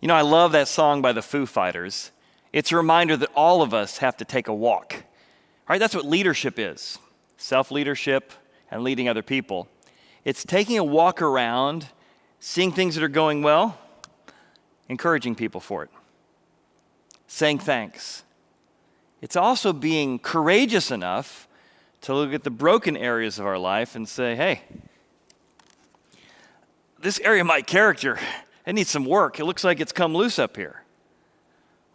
You know, I love that song by the Foo Fighters. It's a reminder that all of us have to take a walk. All right, that's what leadership is, self-leadership and leading other people. It's taking a walk around, seeing things that are going well, encouraging people for it, saying thanks. It's also being courageous enough to look at the broken areas of our life and say, hey, this area of my character, it needs some work. It looks like it's come loose up here.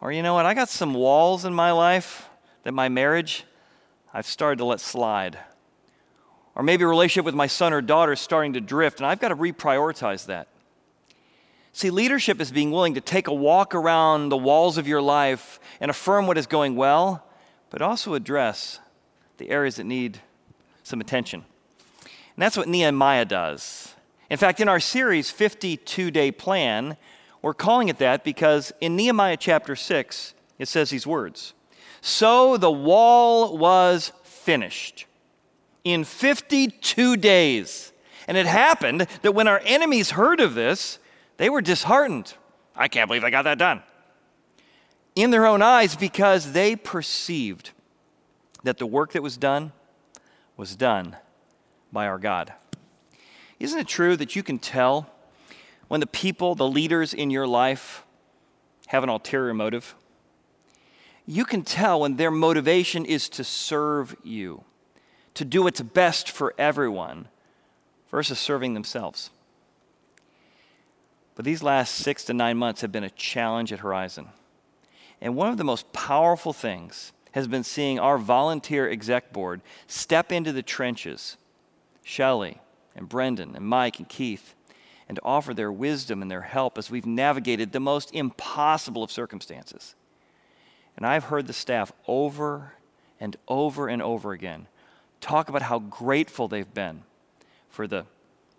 Or you know what, I got some walls in my life that my marriage, I've started to let slide. Or maybe a relationship with my son or daughter is starting to drift, and I've got to reprioritize that. See, leadership is being willing to take a walk around the walls of your life and affirm what is going well, but also address the areas that need some attention. And that's what Nehemiah does. In fact, in our series, 52 Day Plan, we're calling it that because in Nehemiah chapter 6, it says these words, "So the wall was finished in 52 days. And it happened that when our enemies heard of this, they were disheartened." I can't believe I got that done. "In their own eyes, because they perceived that the work that was done by our God." Isn't it true that you can tell when the people, the leaders in your life have an ulterior motive? You can tell when their motivation is to serve you, to do what's best for everyone versus serving themselves. But these last 6 to 9 months have been a challenge at Horizon. And one of the most powerful things has been seeing our volunteer exec board step into the trenches, Shelley and Brendan and Mike and Keith, and to offer their wisdom and their help as we've navigated the most impossible of circumstances. And I've heard the staff over and over and over again talk about how grateful they've been for the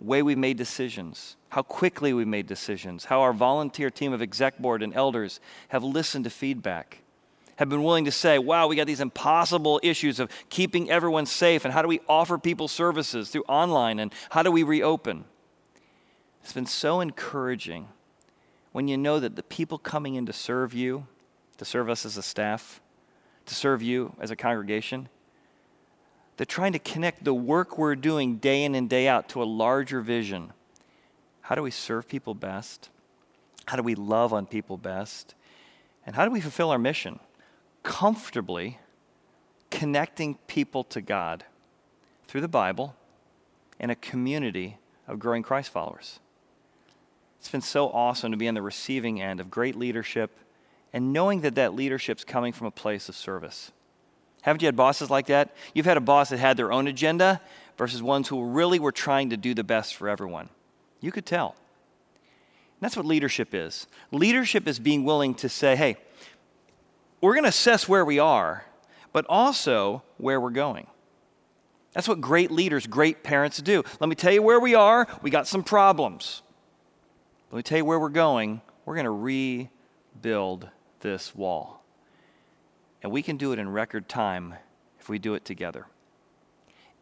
way we made decisions, how quickly we made decisions, how our volunteer team of exec board and elders have listened to feedback, have been willing to say, wow, we got these impossible issues of keeping everyone safe, and how do we offer people services through online, and how do we reopen? It's been so encouraging when you know that the people coming in to serve you, to serve us as a staff, to serve you as a congregation, they're trying to connect the work we're doing day in and day out to a larger vision. How do we serve people best? How do we love on people best? And how do we fulfill our mission? Comfortably connecting people to God through the Bible and a community of growing Christ followers. It's been so awesome to be on the receiving end of great leadership and knowing that that leadership's coming from a place of service. Haven't you had bosses like that? You've had a boss that had their own agenda versus ones who really were trying to do the best for everyone. You could tell. And that's what leadership is. Leadership is being willing to say, hey, we're going to assess where we are, but also where we're going. That's what great leaders, great parents do. Let me tell you where we are. We got some problems. Let me tell you where we're going. We're going to rebuild this wall. And we can do it in record time if we do it together.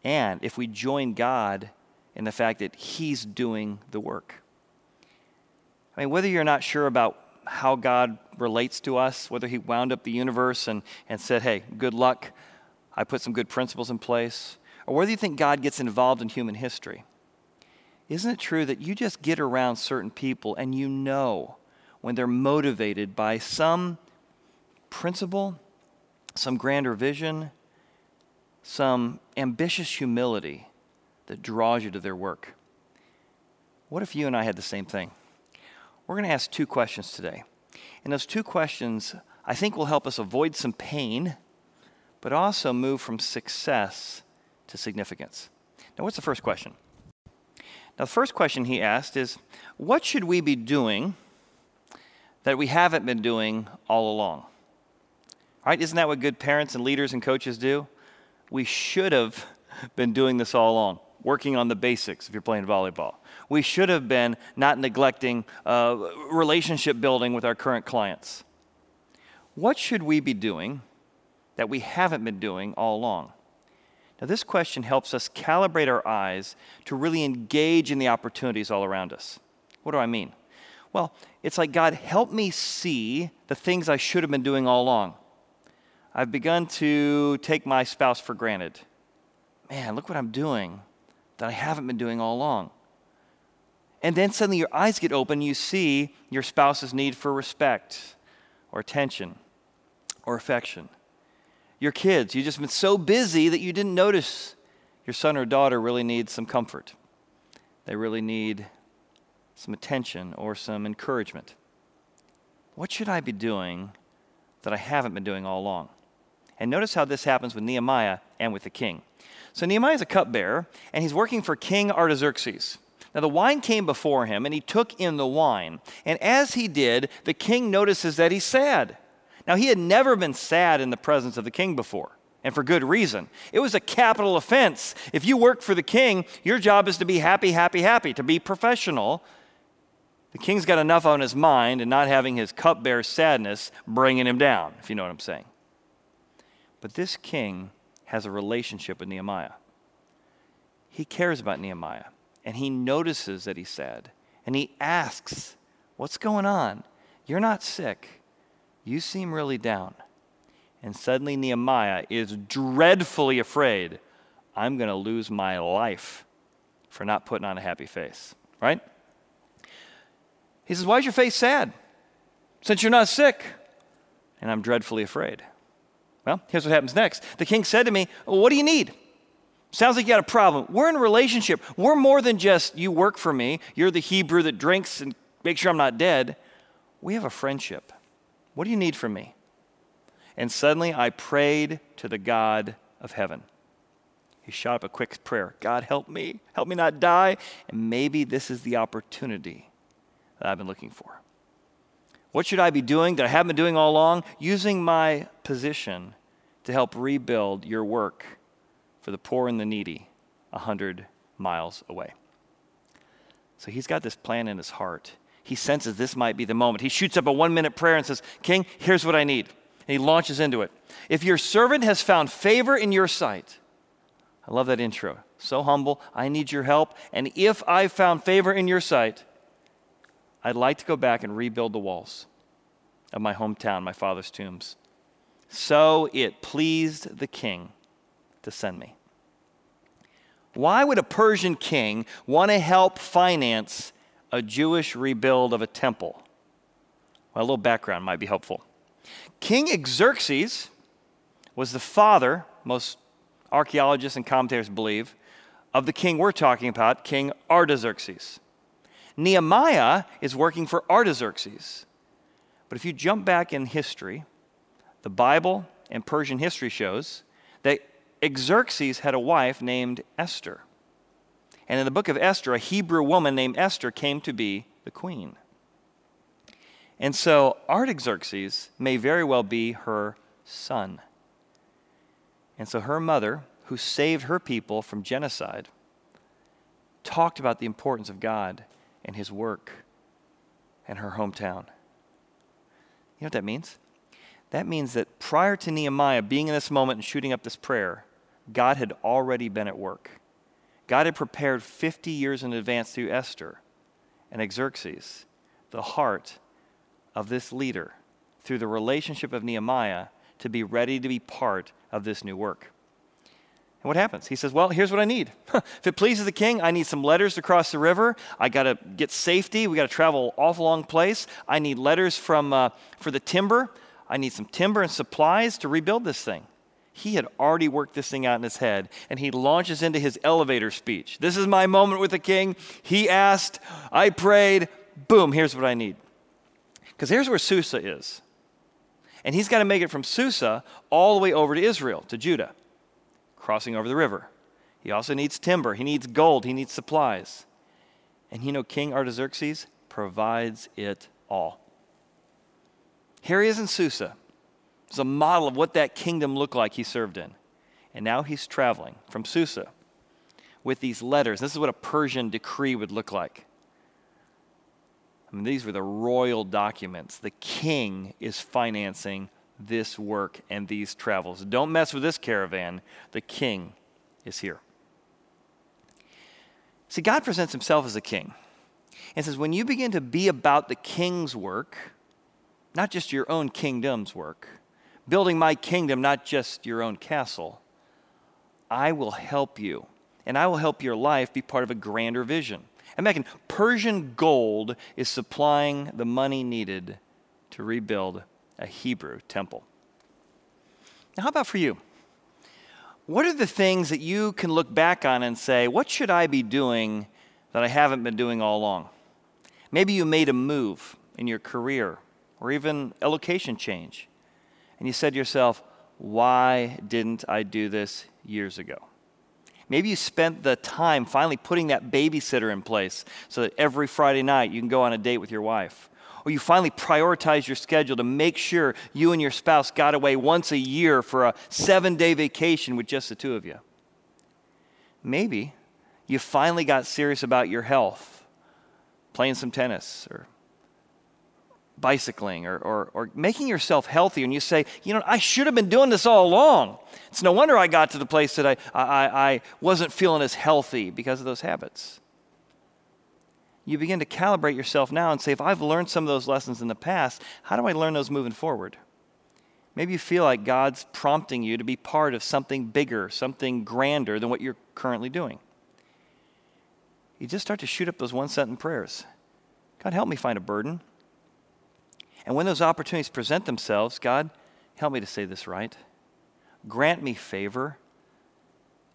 And if we join God in the fact that He's doing the work. I mean, whether you're not sure about how God relates to us, whether He wound up the universe and said, hey, good luck, I put some good principles in place, or whether you think God gets involved in human history, isn't it true that you just get around certain people and you know when they're motivated by some principle, some grander vision, some ambitious humility that draws you to their work? What if you and I had the same thing? We're going to ask two questions today. And those two questions, I think, will help us avoid some pain, but also move from success to significance. Now, what's the first question? Now, the first question he asked is, what should we be doing that we haven't been doing all along? All right, isn't that what good parents and leaders and coaches do? We should have been doing this all along. Working on the basics if you're playing volleyball. We should have been not neglecting relationship building with our current clients. What should we be doing that we haven't been doing all along? Now, this question helps us calibrate our eyes to really engage in the opportunities all around us. What do I mean? Well, it's like, God, help me see the things I should have been doing all along. I've begun to take my spouse for granted. Man, look what I'm doing that I haven't been doing all along. And then suddenly your eyes get open, you see your spouse's need for respect or attention or affection. Your kids, you've just been so busy that you didn't notice your son or daughter really needs some comfort. They really need some attention or some encouragement. What should I be doing that I haven't been doing all along? And notice how this happens with Nehemiah and with the king. So Nehemiah is a cupbearer, and he's working for King Artaxerxes. Now the wine came before him, and he took in the wine. And as he did, the king notices that he's sad. Now he had never been sad in the presence of the king before, and for good reason. It was a capital offense. If you work for the king, your job is to be happy, happy, happy, to be professional. The king's got enough on his mind, and not having his cupbearer's sadness bringing him down, if you know what I'm saying. But this king has a relationship with Nehemiah. He cares about Nehemiah, and he notices that he's sad, and he asks, what's going on? You're not sick. You seem really down. And suddenly Nehemiah is dreadfully afraid. I'm going to lose my life for not putting on a happy face, right? He says, why is your face sad since you're not sick? And I'm dreadfully afraid. Well, here's what happens next. The king said to me, well, what do you need? Sounds like you got a problem. We're in a relationship. We're more than just you work for me. You're the Hebrew that drinks and makes sure I'm not dead. We have a friendship. What do you need from me? And suddenly I prayed to the God of heaven. He shot up a quick prayer. God, help me. Help me not die. And maybe this is the opportunity that I've been looking for. What should I be doing that I haven't been doing all along? Using my position to help rebuild your work for the poor and the needy 100 miles away. So he's got this plan in his heart. He senses this might be the moment. He shoots up a 1-minute prayer and says, King, here's what I need. And he launches into it. If your servant has found favor in your sight. I love that intro. So humble. I need your help. And if I've found favor in your sight, I'd like to go back and rebuild the walls of my hometown, my father's tombs. So it pleased the king to send me. Why would a Persian king want to help finance a Jewish rebuild of a temple? Well, a little background might be helpful. King Xerxes was the father, most archaeologists and commentators believe, of the king we're talking about, King Artaxerxes. Nehemiah is working for Artaxerxes. But if you jump back in history, the Bible and Persian history shows that Xerxes had a wife named Esther. And in the book of Esther, a Hebrew woman named Esther came to be the queen. And so Artaxerxes may very well be her son. And so her mother, who saved her people from genocide, talked about the importance of God and his work and her hometown. You know what that means? That means that prior to Nehemiah being in this moment and shooting up this prayer, God had already been at work. God had prepared 50 years in advance through Esther and Xerxes, the heart of this leader, through the relationship of Nehemiah, to be ready to be part of this new work. And what happens? He says, well, here's what I need. If it pleases the king, I need some letters to cross the river. I got to get safety. We got to travel an awful long place. I need letters for the timber. I need some timber and supplies to rebuild this thing. He had already worked this thing out in his head, and he launches into his elevator speech. This is my moment with the king. He asked, I prayed, boom, here's what I need. Because here's where Susa is. And he's got to make it from Susa all the way over to Israel, to Judah, crossing over the river. He also needs timber. He needs gold. He needs supplies. And you know, King Artaxerxes provides it all. Here he is in Susa. It's a model of what that kingdom looked like he served in. And now he's traveling from Susa with these letters. This is what a Persian decree would look like. I mean, these were the royal documents. The king is financing this work and these travels. Don't mess with this caravan. The king is here. See, God presents himself as a king. And it says, when you begin to be about the king's work, not just your own kingdom's work, building my kingdom, not just your own castle, I will help you. And I will help your life be part of a grander vision. Imagine, Persian gold is supplying the money needed to rebuild a Hebrew temple. Now, how about for you? What are the things that you can look back on and say, what should I be doing that I haven't been doing all along? Maybe you made a move in your career or even a location change. And you said to yourself, why didn't I do this years ago? Maybe you spent the time finally putting that babysitter in place so that every Friday night you can go on a date with your wife. Or you finally prioritize your schedule to make sure you and your spouse got away once a year for a 7-day vacation with just the two of you. Maybe you finally got serious about your health, playing some tennis or bicycling or making yourself healthy, and you say, you know, I should have been doing this all along. It's no wonder I got to the place that I wasn't feeling as healthy because of those habits. You begin to calibrate yourself now and say, if I've learned some of those lessons in the past, how do I learn those moving forward? Maybe you feel like God's prompting you to be part of something bigger, something grander than what you're currently doing. You just start to shoot up those one-sentence prayers. God, help me find a burden. And when those opportunities present themselves, God, help me to say this right. Grant me favor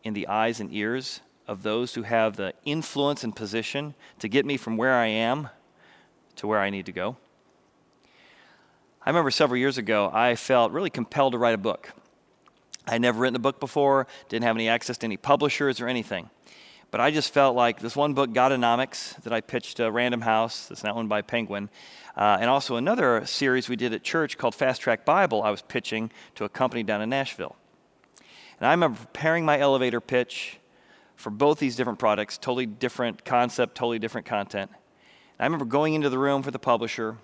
in the eyes and ears of those who have the influence and position to get me from where I am to where I need to go. I remember several years ago, I felt really compelled to write a book. I had never written a book before, didn't have any access to any publishers or anything. But I just felt like this one book, Godonomics, that I pitched to Random House, that's now owned by Penguin, and also another series we did at church called Fast Track Bible, I was pitching to a company down in Nashville. And I remember preparing my elevator pitch for both these different products, totally different concept, totally different content. And I remember going into the room for the publisher,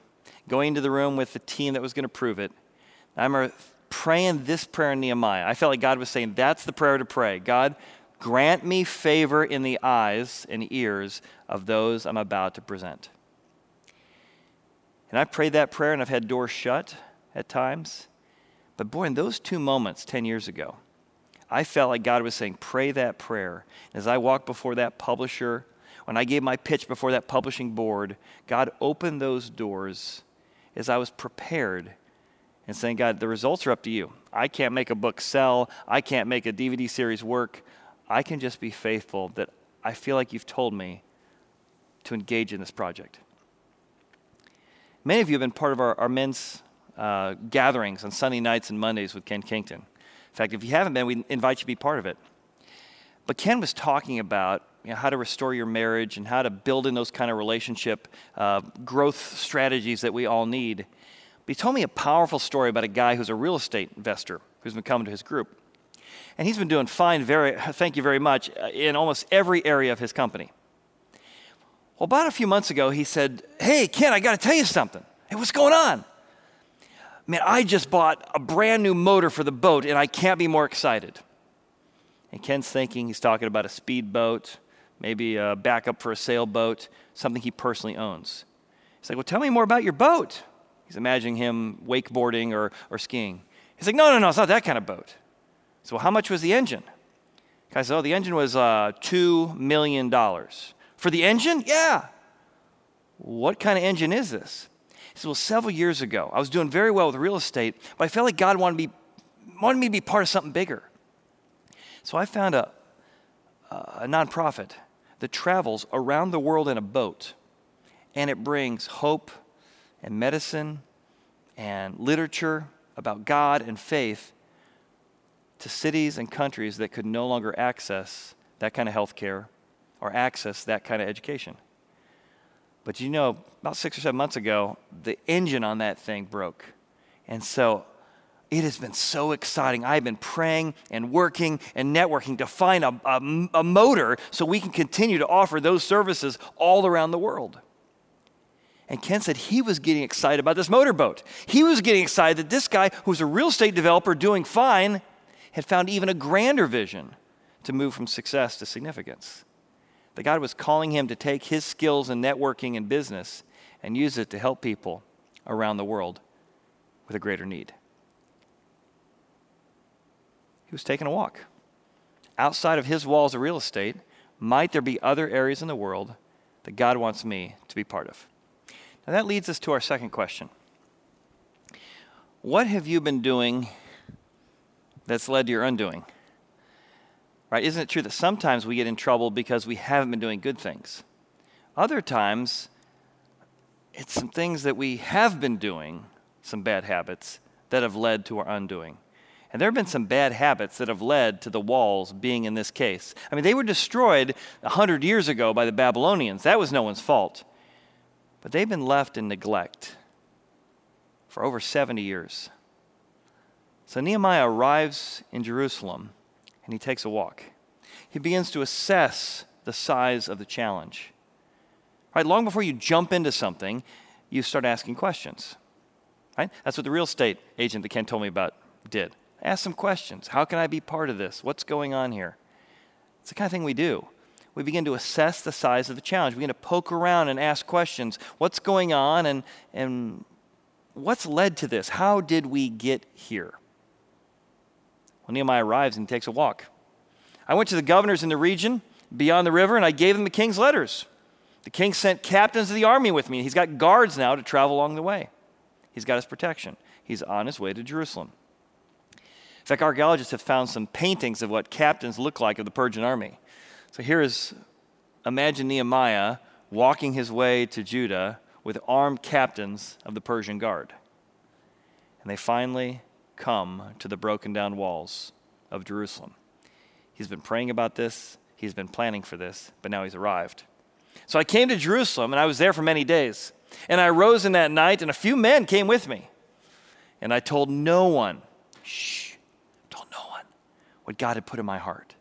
going into the room with the team that was going to prove it. And I remember praying this prayer in Nehemiah. I felt like God was saying, that's the prayer to pray. God, grant me favor in the eyes and ears of those I'm about to present. And I prayed that prayer, and I've had doors shut at times. But boy, in those two moments 10 years ago, I felt like God was saying, pray that prayer. And as I walked before that publisher, when I gave my pitch before that publishing board, God opened those doors as I was prepared and saying, God, the results are up to you. I can't make a book sell. I can't make a DVD series work. I can just be faithful that I feel like you've told me to engage in this project. Many of you have been part of our men's gatherings on Sunday nights and Mondays with Ken Kington. In fact, if you haven't been, we invite you to be part of it. But Ken was talking about, you know, how to restore your marriage and how to build in those kind of relationship growth strategies that we all need. But he told me a powerful story about a guy who's a real estate investor who's been coming to his group. And he's been doing fine, thank you very much, in almost every area of his company. Well, about a few months ago, he said, hey, Ken, I got to tell you something. Hey, what's going on? Man, I just bought a brand new motor for the boat, and I can't be more excited. And Ken's thinking he's talking about a speedboat, maybe a backup for a sailboat, something he personally owns. He's like, well, tell me more about your boat. He's imagining him wakeboarding or skiing. He's like, no, it's not that kind of boat. So how much was the engine? The guy said, the engine was $2 million. For the engine? Yeah. What kind of engine is this? He said, well, several years ago, I was doing very well with real estate, but I felt like God wanted me to be part of something bigger. So I found a nonprofit that travels around the world in a boat, and it brings hope and medicine and literature about God and faith to cities and countries that could no longer access that kind of health care or access that kind of education. But you know, about 6 or 7 months ago, the engine on that thing broke. And so it has been so exciting. I've been praying and working and networking to find a motor so we can continue to offer those services all around the world. And Ken said he was getting excited about this motorboat. He was getting excited that this guy, who's a real estate developer doing fine, had found even a grander vision to move from success to significance. But God was calling him to take his skills in networking and business and use it to help people around the world with a greater need. He was taking a walk. Outside of his walls of real estate, might there be other areas in the world that God wants me to be part of? Now that leads us to our second question. What have you been doing that's led to your undoing? Right? Isn't it true that sometimes we get in trouble because we haven't been doing good things? Other times, it's some things that we have been doing, some bad habits, that have led to our undoing. And there have been some bad habits that have led to the walls being in this case. I mean, they were destroyed 100 years ago by the Babylonians. That was no one's fault. But they've been left in neglect for over 70 years. So Nehemiah arrives in Jerusalem, and he takes a walk. He begins to assess the size of the challenge. Right, long before you jump into something, you start asking questions. Right? That's what the real estate agent that Ken told me about did. Ask some questions. How can I be part of this? What's going on here? It's the kind of thing we do. We begin to assess the size of the challenge. We begin to poke around and ask questions. What's going on and what's led to this? How did we get here? Well, Nehemiah arrives and he takes a walk. I went to the governors in the region beyond the river and I gave them the king's letters. The king sent captains of the army with me. He's got guards now to travel along the way. He's got his protection. He's on his way to Jerusalem. In fact, archaeologists have found some paintings of what captains look like of the Persian army. So here is, imagine Nehemiah walking his way to Judah with armed captains of the Persian guard. And they finally come to the broken down walls of Jerusalem. He's been praying about this. He's been planning for this, but now he's arrived. So I came to Jerusalem and I was there for many days. And I rose in that night and a few men came with me. And I told no one, what God had put in my heart.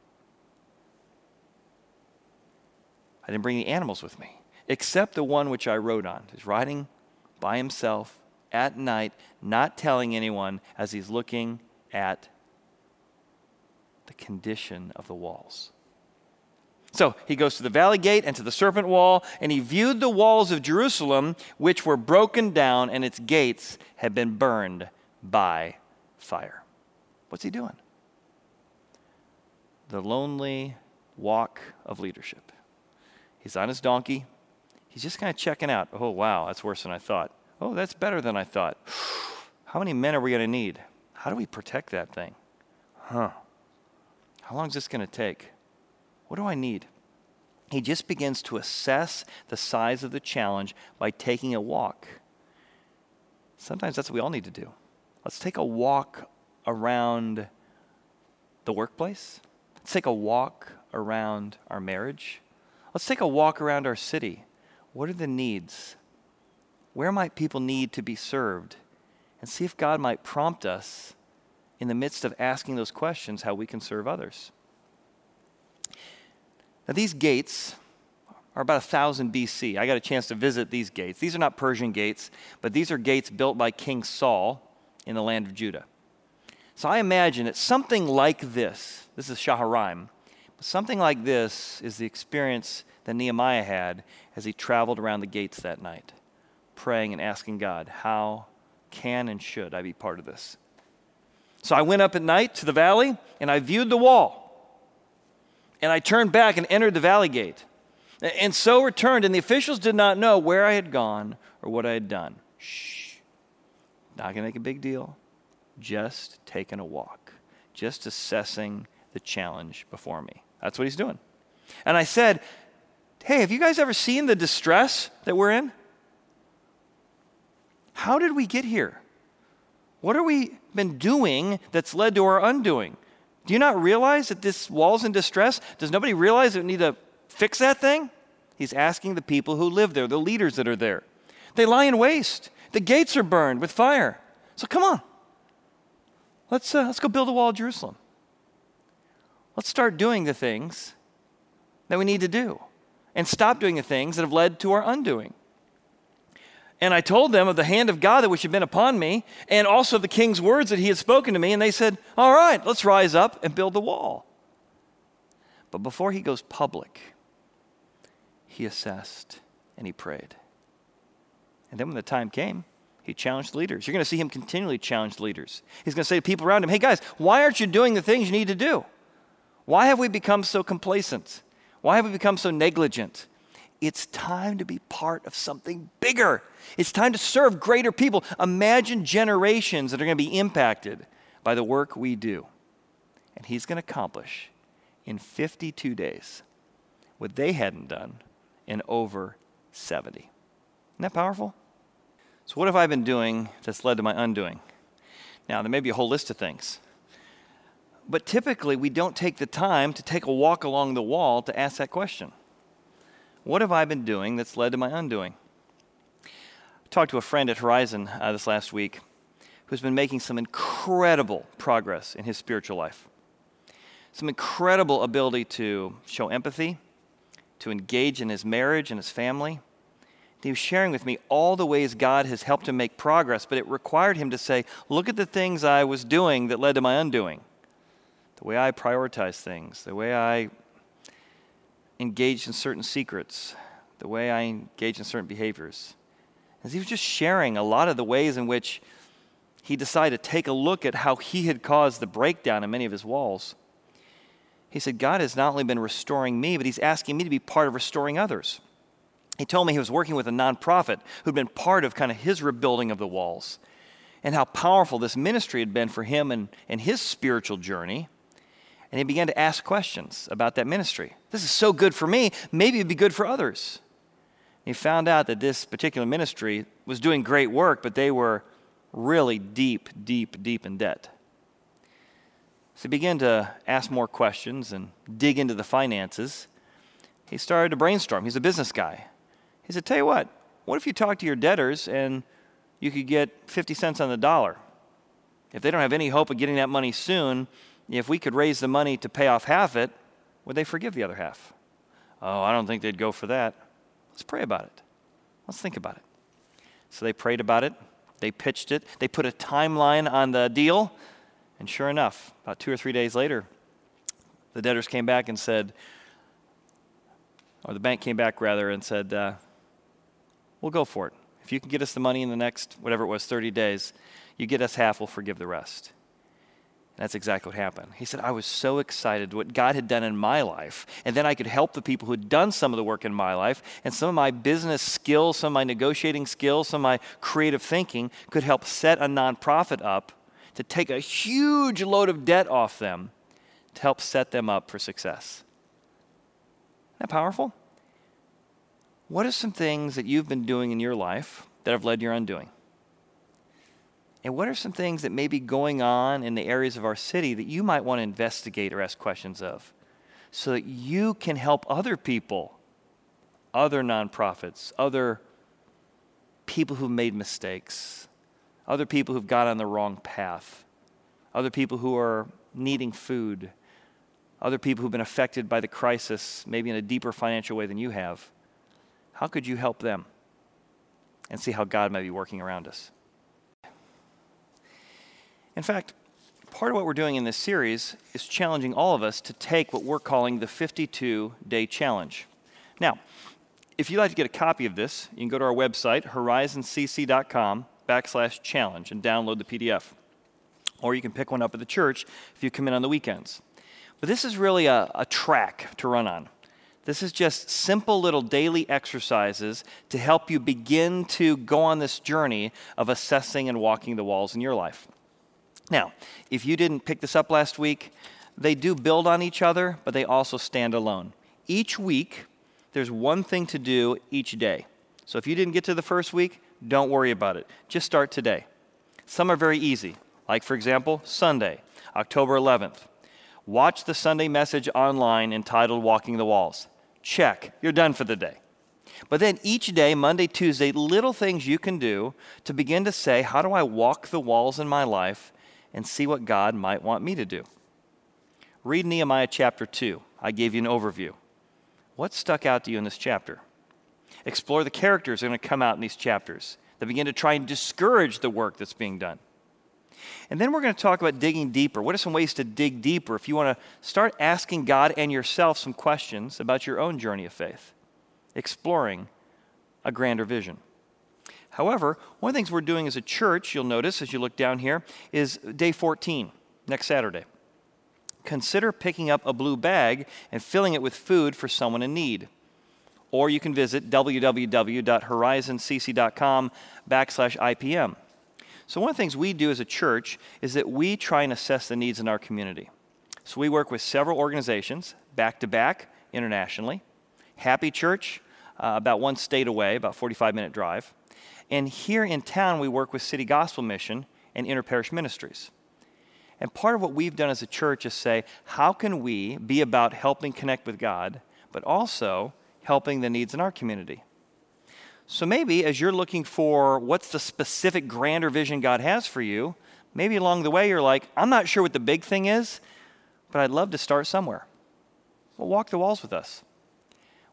I didn't bring the animals with me, except the one which I rode on. He's riding by himself at night, not telling anyone as he's looking at the condition of the walls. So he goes to the valley gate and to the serpent wall, and he viewed the walls of Jerusalem, which were broken down, and its gates had been burned by fire. What's he doing? The lonely walk of leadership. He's on his donkey. He's just kind of checking out. Oh, wow, that's worse than I thought. Oh, that's better than I thought. How many men are we going to need? How do we protect that thing? How long is this going to take? What do I need? He just begins to assess the size of the challenge by taking a walk. Sometimes that's what we all need to do. Let's take a walk around the workplace. Let's take a walk around our marriage. Let's take a walk around our city. What are the needs? Where might people need to be served? And see if God might prompt us in the midst of asking those questions how we can serve others. Now these gates are about 1000 BC. I got a chance to visit these gates. These are not Persian gates, but these are gates built by King Saul in the land of Judah. So I imagine it's something like this. This is Shaharaim. But something like this is the experience that Nehemiah had as he traveled around the gates that night, praying and asking God, how can and should I be part of this? So I went up at night to the valley, and I viewed the wall. And I turned back and entered the valley gate, and so returned, and the officials did not know where I had gone or what I had done. Not going to make a big deal. Just taking a walk, just assessing the challenge before me. That's what he's doing. And I said, hey, have you guys ever seen the distress that we're in? How did we get here? What have we been doing that's led to our undoing? Do you not realize that this wall's in distress? Does nobody realize that we need to fix that thing? He's asking the people who live there, the leaders that are there. They lie in waste. The gates are burned with fire. So come on. Let's go build a wall of Jerusalem. Let's start doing the things that we need to do and stop doing the things that have led to our undoing. And I told them of the hand of God that which had been upon me and also the king's words that he had spoken to me. And they said, all right, let's rise up and build the wall. But before he goes public, he assessed, and he prayed. And then when the time came, he challenged leaders. You're going to see him continually challenge leaders. He's going to say to people around him, hey guys, why aren't you doing the things you need to do? Why have we become so complacent? Why have we become so negligent? It's time to be part of something bigger. It's time to serve greater people. Imagine generations that are going to be impacted by the work we do. And he's going to accomplish in 52 days what they hadn't done in over 70. Isn't that powerful? So what have I been doing that's led to my undoing? Now, there may be a whole list of things. But typically, we don't take the time to take a walk along the wall to ask that question. What have I been doing that's led to my undoing? I talked to a friend at Horizon this last week who's been making some incredible progress in his spiritual life. Some incredible ability to show empathy, to engage in his marriage and his family. He was sharing with me all the ways God has helped him make progress, but it required him to say, look at the things I was doing that led to my undoing. The way I prioritized things, the way I engaged in certain secrets, the way I engaged in certain behaviors. As he was just sharing a lot of the ways in which he decided to take a look at how he had caused the breakdown in many of his walls. He said, God has not only been restoring me, but he's asking me to be part of restoring others. He told me he was working with a nonprofit who'd been part of kind of his rebuilding of the walls and how powerful this ministry had been for him and his spiritual journey. And he began to ask questions about that ministry. This is so good for me, maybe it'd be good for others. And he found out that this particular ministry was doing great work, but they were really deep in debt. So he began to ask more questions and dig into the finances. He started to brainstorm. He's a business guy. He said, tell you what if you talk to your debtors and you could get 50 cents on the dollar? If they don't have any hope of getting that money soon, if we could raise the money to pay off half it, would they forgive the other half? Oh, I don't think they'd go for that. Let's pray about it. Let's think about it. So they prayed about it. They pitched it. They put a timeline on the deal. And sure enough, about 2 or 3 days later, the debtors came back and said, or the bank came back rather and said, we'll go for it. If you can get us the money in the next, whatever it was, 30 days, you get us half, we'll forgive the rest. That's exactly what happened. He said, I was so excited what God had done in my life, and then I could help the people who had done some of the work in my life, and some of my business skills, some of my negotiating skills, some of my creative thinking could help set a nonprofit up to take a huge load of debt off them to help set them up for success. Isn't that powerful? What are some things that you've been doing in your life that have led to your undoing? And what are some things that may be going on in the areas of our city that you might want to investigate or ask questions of so that you can help other people, other nonprofits, other people who've made mistakes, other people who've got on the wrong path, other people who are needing food, other people who've been affected by the crisis, maybe in a deeper financial way than you have. How could you help them and see how God might be working around us? In fact, part of what we're doing in this series is challenging all of us to take what we're calling the 52-day challenge. Now, if you'd like to get a copy of this, you can go to our website, horizoncc.com/challenge, and download the PDF. Or you can pick one up at the church if you come in on the weekends. But this is really a track to run on. This is just simple little daily exercises to help you begin to go on this journey of assessing and walking the walls in your life. Now, if you didn't pick this up last week, they do build on each other, but they also stand alone. Each week, there's one thing to do each day. So if you didn't get to the first week, don't worry about it. Just start today. Some are very easy, like, for example, Sunday, October 11th. Watch the Sunday message online entitled Walking the Walls. Check. You're done for the day. But then each day, Monday, Tuesday, little things you can do to begin to say, how do I walk the walls in my life and see what God might want me to do? Read Nehemiah chapter 2. I gave you an overview. What stuck out to you in this chapter? Explore the characters that are going to come out in these chapters that begin to try and discourage the work that's being done. And then we're going to talk about digging deeper. What are some ways to dig deeper if you want to start asking God and yourself some questions about your own journey of faith? exploring a grander vision. However, one of the things we're doing as a church, you'll notice as you look down here, is day 14, next Saturday. Consider picking up a blue bag and filling it with food for someone in need. Or you can visit www.horizoncc.com/IPM. So one of the things we do as a church is that we try and assess the needs in our community. So we work with several organizations, back-to-back, internationally. Happy Church, about one state away, about a 45-minute drive. And here in town, we work with City Gospel Mission and Interparish Ministries. And part of what we've done as a church is say, how can we be about helping connect with God, but also helping the needs in our community? So maybe as you're looking for what's the specific grander vision God has for you, maybe along the way you're like, I'm not sure what the big thing is, but I'd love to start somewhere. Well, walk the walls with us.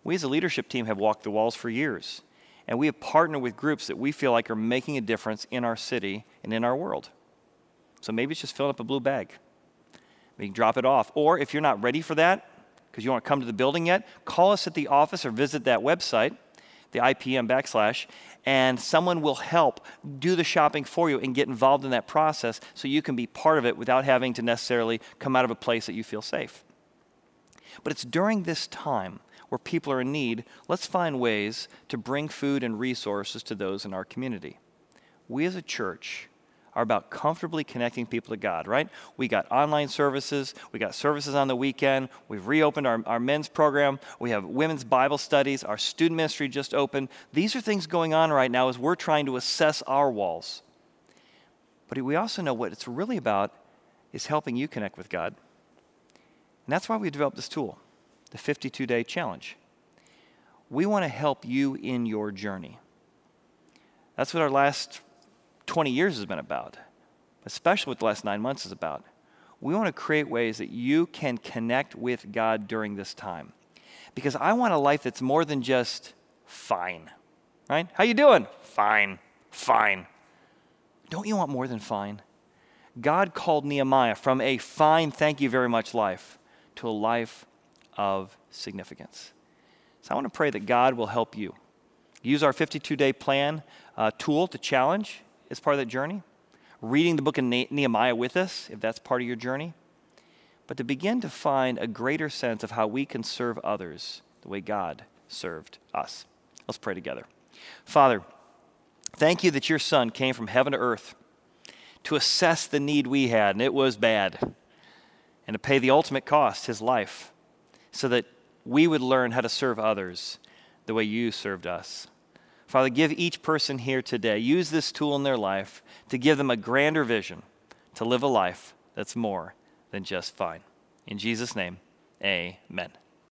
We as a leadership team have walked the walls for years, and we have partnered with groups that we feel like are making a difference in our city and in our world. So maybe it's just filling up a blue bag. We can drop it off. Or if you're not ready for that, because you want to come to the building yet, call us at the office or visit that website, the IPM /, and someone will help do the shopping for you and get involved in that process so you can be part of it without having to necessarily come out of a place that you feel safe. But it's during this time where people are in need, let's find ways to bring food and resources to those in our community. We as a church are about comfortably connecting people to God, right? We got online services. We got services on the weekend. We've reopened our men's program. We have women's Bible studies. Our student ministry just opened. These are things going on right now as we're trying to assess our walls. But we also know what it's really about is helping you connect with God. And that's why we developed this tool, the 52 Day Challenge. We want to help you in your journey. That's what our last 20 years has been about, especially what the last 9 months is about. We want to create ways that you can connect with God during this time. Because I want a life that's more than just fine, right? How you doing? Fine, fine. Don't you want more than fine? God called Nehemiah from a fine, thank you very much life to a life of significance. So I want to pray that God will help you. Use our 52-day plan tool to challenge as part of that journey, reading the book of Nehemiah with us, if that's part of your journey, but to begin to find a greater sense of how we can serve others the way God served us. Let's pray together. Father, thank you that your Son came from heaven to earth to assess the need we had, and it was bad, and to pay the ultimate cost, his life, so that we would learn how to serve others the way you served us. Father, give each person here today, use this tool in their life to give them a grander vision to live a life that's more than just fine. In Jesus' name, amen.